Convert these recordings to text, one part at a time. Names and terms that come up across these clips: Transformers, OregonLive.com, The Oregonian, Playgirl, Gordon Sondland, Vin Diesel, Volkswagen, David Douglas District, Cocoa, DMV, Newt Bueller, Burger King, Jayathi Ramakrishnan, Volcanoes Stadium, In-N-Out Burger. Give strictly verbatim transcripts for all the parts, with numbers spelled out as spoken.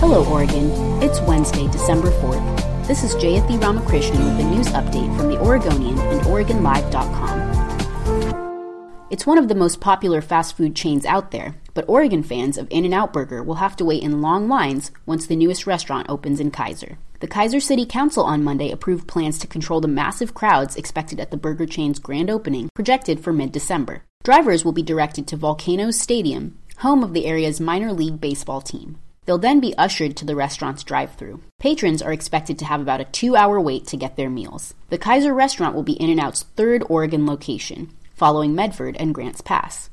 Hello, Oregon. It's Wednesday, December fourth. This is Jayathi Ramakrishnan with a news update from The Oregonian and Oregon Live dot com. It's one of the most popular fast food chains out there, but Oregon fans of In-N-Out Burger will have to wait in long lines once the newest restaurant opens in Kaiser. The Kaiser City Council on Monday approved plans to control the massive crowds expected at the burger chain's grand opening, projected for mid-December. Drivers will be directed to Volcanoes Stadium, home of the area's minor league baseball team. They'll then be ushered to the restaurant's drive-thru. Patrons are expected to have about a two-hour wait to get their meals. The Kaiser restaurant will be In-N-Out's third Oregon location, following Medford and Grants Pass.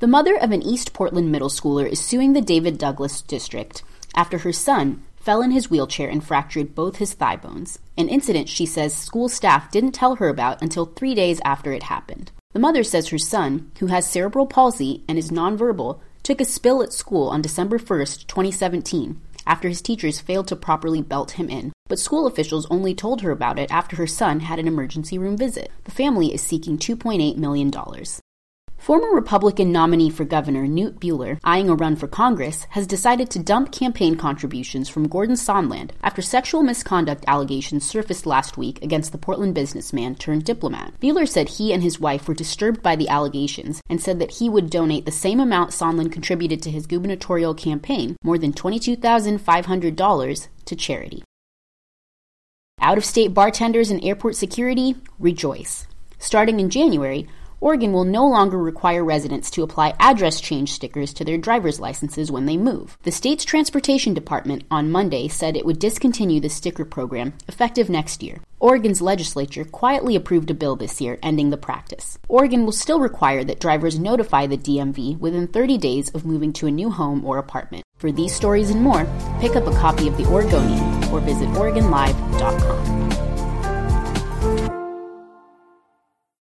The mother of an East Portland middle schooler is suing the David Douglas District after her son fell in his wheelchair and fractured both his thigh bones, an incident she says school staff didn't tell her about until three days after it happened. The mother says her son, who has cerebral palsy and is nonverbal, took a spill at school on December first, twenty seventeen, after his teachers failed to properly belt him in, but school officials only told her about it after her son had an emergency room visit. The family is seeking two point eight million dollars. Former Republican nominee for governor Newt Bueller, eyeing a run for Congress, has decided to dump campaign contributions from Gordon Sondland after sexual misconduct allegations surfaced last week against the Portland businessman turned diplomat. Bueller said he and his wife were disturbed by the allegations and said that he would donate the same amount Sondland contributed to his gubernatorial campaign, more than twenty-two thousand five hundred dollars, to charity. Out-of-state bartenders and airport security rejoice. Starting in January, Oregon will no longer require residents to apply address change stickers to their driver's licenses when they move. The state's Transportation Department on Monday said it would discontinue the sticker program effective next year. Oregon's legislature quietly approved a bill this year ending the practice. Oregon will still require that drivers notify the D M V within thirty days of moving to a new home or apartment. For these stories and more, pick up a copy of The Oregonian or visit Oregon Live dot com.